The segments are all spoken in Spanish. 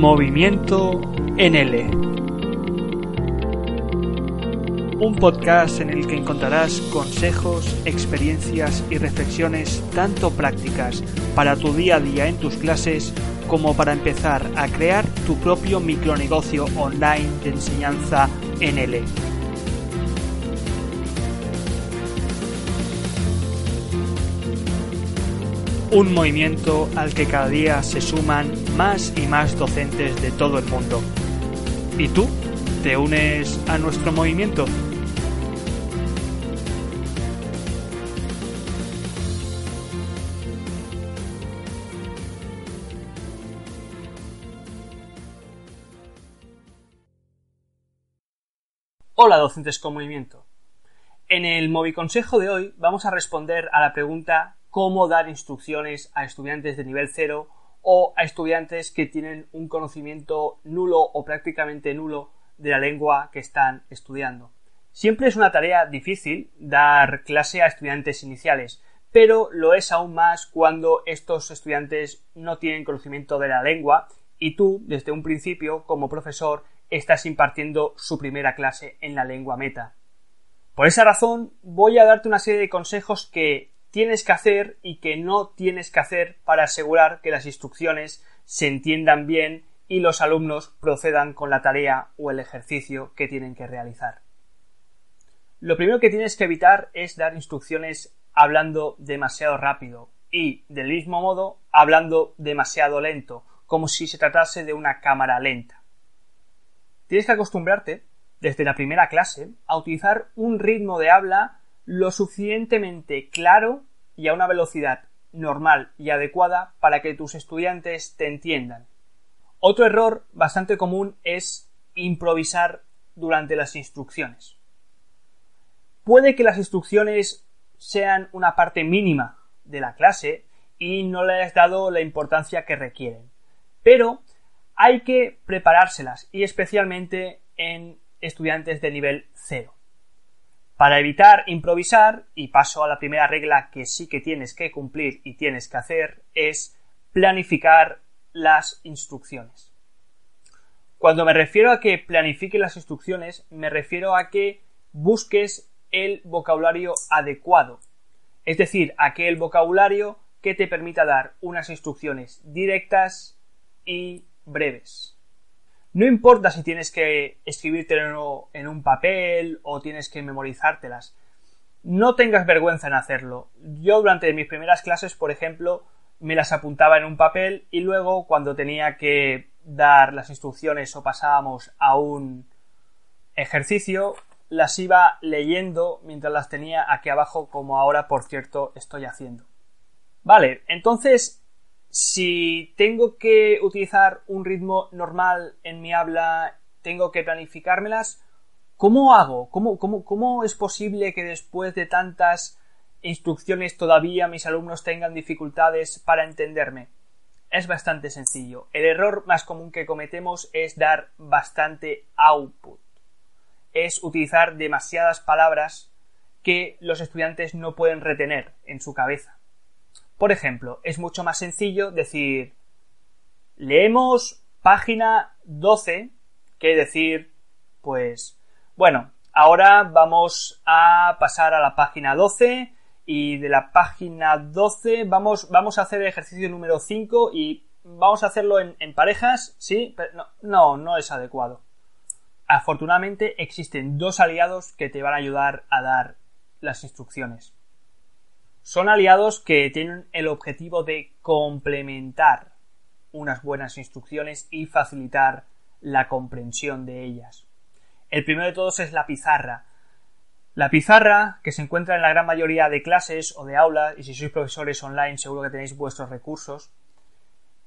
Movimiento NL, un podcast en el que encontrarás consejos, experiencias y reflexiones tanto prácticas para tu día a día en tus clases como para empezar a crear tu propio micronegocio online de enseñanza NL. Un movimiento al que cada día se suman más y más docentes de todo el mundo. ¿Y tú? ¿Te unes a nuestro movimiento? Hola, docentes con movimiento. En el Moviconsejo de hoy vamos a responder a la pregunta cómo dar instrucciones a estudiantes de nivel 0 o a estudiantes que tienen un conocimiento nulo o prácticamente nulo de la lengua que están estudiando. Siempre es una tarea difícil dar clase a estudiantes iniciales, pero lo es aún más cuando estos estudiantes no tienen conocimiento de la lengua y tú, desde un principio, como profesor, estás impartiendo su primera clase en la lengua meta. Por esa razón, voy a darte una serie de consejos que tienes que hacer y que no tienes que hacer para asegurar que las instrucciones se entiendan bien y los alumnos procedan con la tarea o el ejercicio que tienen que realizar. Lo primero que tienes que evitar es dar instrucciones hablando demasiado rápido y, del mismo modo, hablando demasiado lento, como si se tratase de una cámara lenta. Tienes que acostumbrarte, desde la primera clase, a utilizar un ritmo de habla lo suficientemente claro y a una velocidad normal y adecuada para que tus estudiantes te entiendan. Otro error bastante común es improvisar durante las instrucciones. Puede que las instrucciones sean una parte mínima de la clase y no le hayas dado la importancia que requieren, pero hay que preparárselas, y especialmente en estudiantes de nivel 0. Para evitar improvisar, y paso a la primera regla que sí que tienes que cumplir y tienes que hacer, es planificar las instrucciones. Cuando me refiero a que planifique las instrucciones, me refiero a que busques el vocabulario adecuado, es decir, aquel vocabulario que te permita dar unas instrucciones directas y breves. No importa si tienes que escribírtelo en un papel o tienes que memorizártelas. No tengas vergüenza en hacerlo. Yo durante mis primeras clases, por ejemplo, me las apuntaba en un papel y luego cuando tenía que dar las instrucciones o pasábamos a un ejercicio, las iba leyendo mientras las tenía aquí abajo, como ahora, por cierto, estoy haciendo. Vale, entonces, si tengo que utilizar un ritmo normal en mi habla, tengo que planificármelas, ¿cómo hago? ¿Cómo es posible que después de tantas instrucciones todavía mis alumnos tengan dificultades para entenderme? Es bastante sencillo. El error más común que cometemos es dar bastante output. Es utilizar demasiadas palabras que los estudiantes no pueden retener en su cabeza. Por ejemplo, es mucho más sencillo decir leemos página 12 que decir ahora vamos a pasar a la página 12 y de la página 12 vamos a hacer el ejercicio número 5 y vamos a hacerlo en parejas, ¿sí? Pero no es adecuado. Afortunadamente existen dos aliados que te van a ayudar a dar las instrucciones. Son aliados que tienen el objetivo de complementar unas buenas instrucciones y facilitar la comprensión de ellas. El primero de todos es la pizarra. La pizarra, que se encuentra en la gran mayoría de clases o de aulas, y si sois profesores online seguro que tenéis vuestros recursos,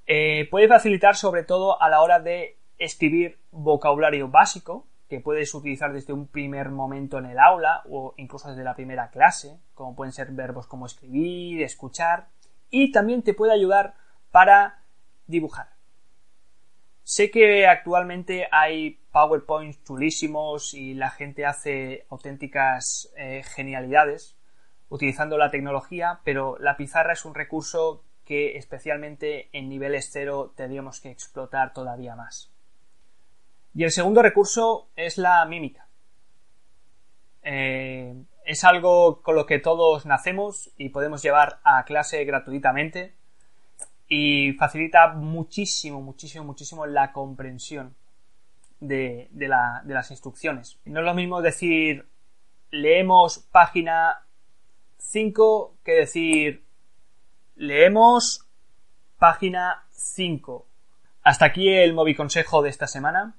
puede facilitar sobre todo a la hora de escribir vocabulario básico, que puedes utilizar desde un primer momento en el aula o incluso desde la primera clase, como pueden ser verbos como escribir, escuchar, y también te puede ayudar para dibujar. Sé que actualmente hay PowerPoints chulísimos y la gente hace auténticas genialidades utilizando la tecnología, pero la pizarra es un recurso que especialmente en niveles cero tendríamos que explotar todavía más. Y el segundo recurso es la mímica. Es algo con lo que todos nacemos y podemos llevar a clase gratuitamente y facilita muchísimo, muchísimo, muchísimo la comprensión de las instrucciones. No es lo mismo decir leemos página 5 que decir leemos página 5. Hasta aquí el moviconsejo de esta semana.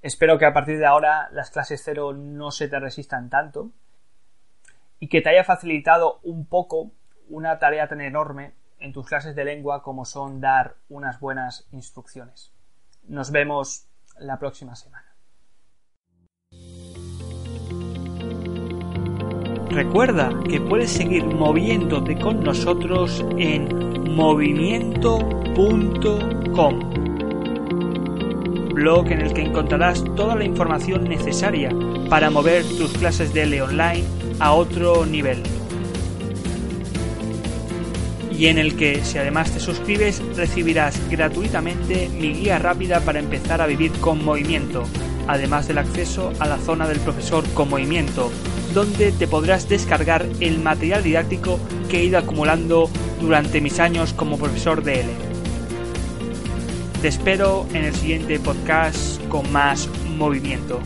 Espero que a partir de ahora las clases cero no se te resistan tanto y que te haya facilitado un poco una tarea tan enorme en tus clases de lengua como son dar unas buenas instrucciones. Nos vemos la próxima semana. Recuerda que puedes seguir moviéndote con nosotros en movimiento.com, blog en el que encontrarás toda la información necesaria para mover tus clases DL online a otro nivel. Y en el que, si además te suscribes, recibirás gratuitamente mi guía rápida para empezar a vivir con movimiento, además del acceso a la zona del profesor con movimiento, donde te podrás descargar el material didáctico que he ido acumulando durante mis años como profesor DL. Te espero en el siguiente podcast con más movimiento.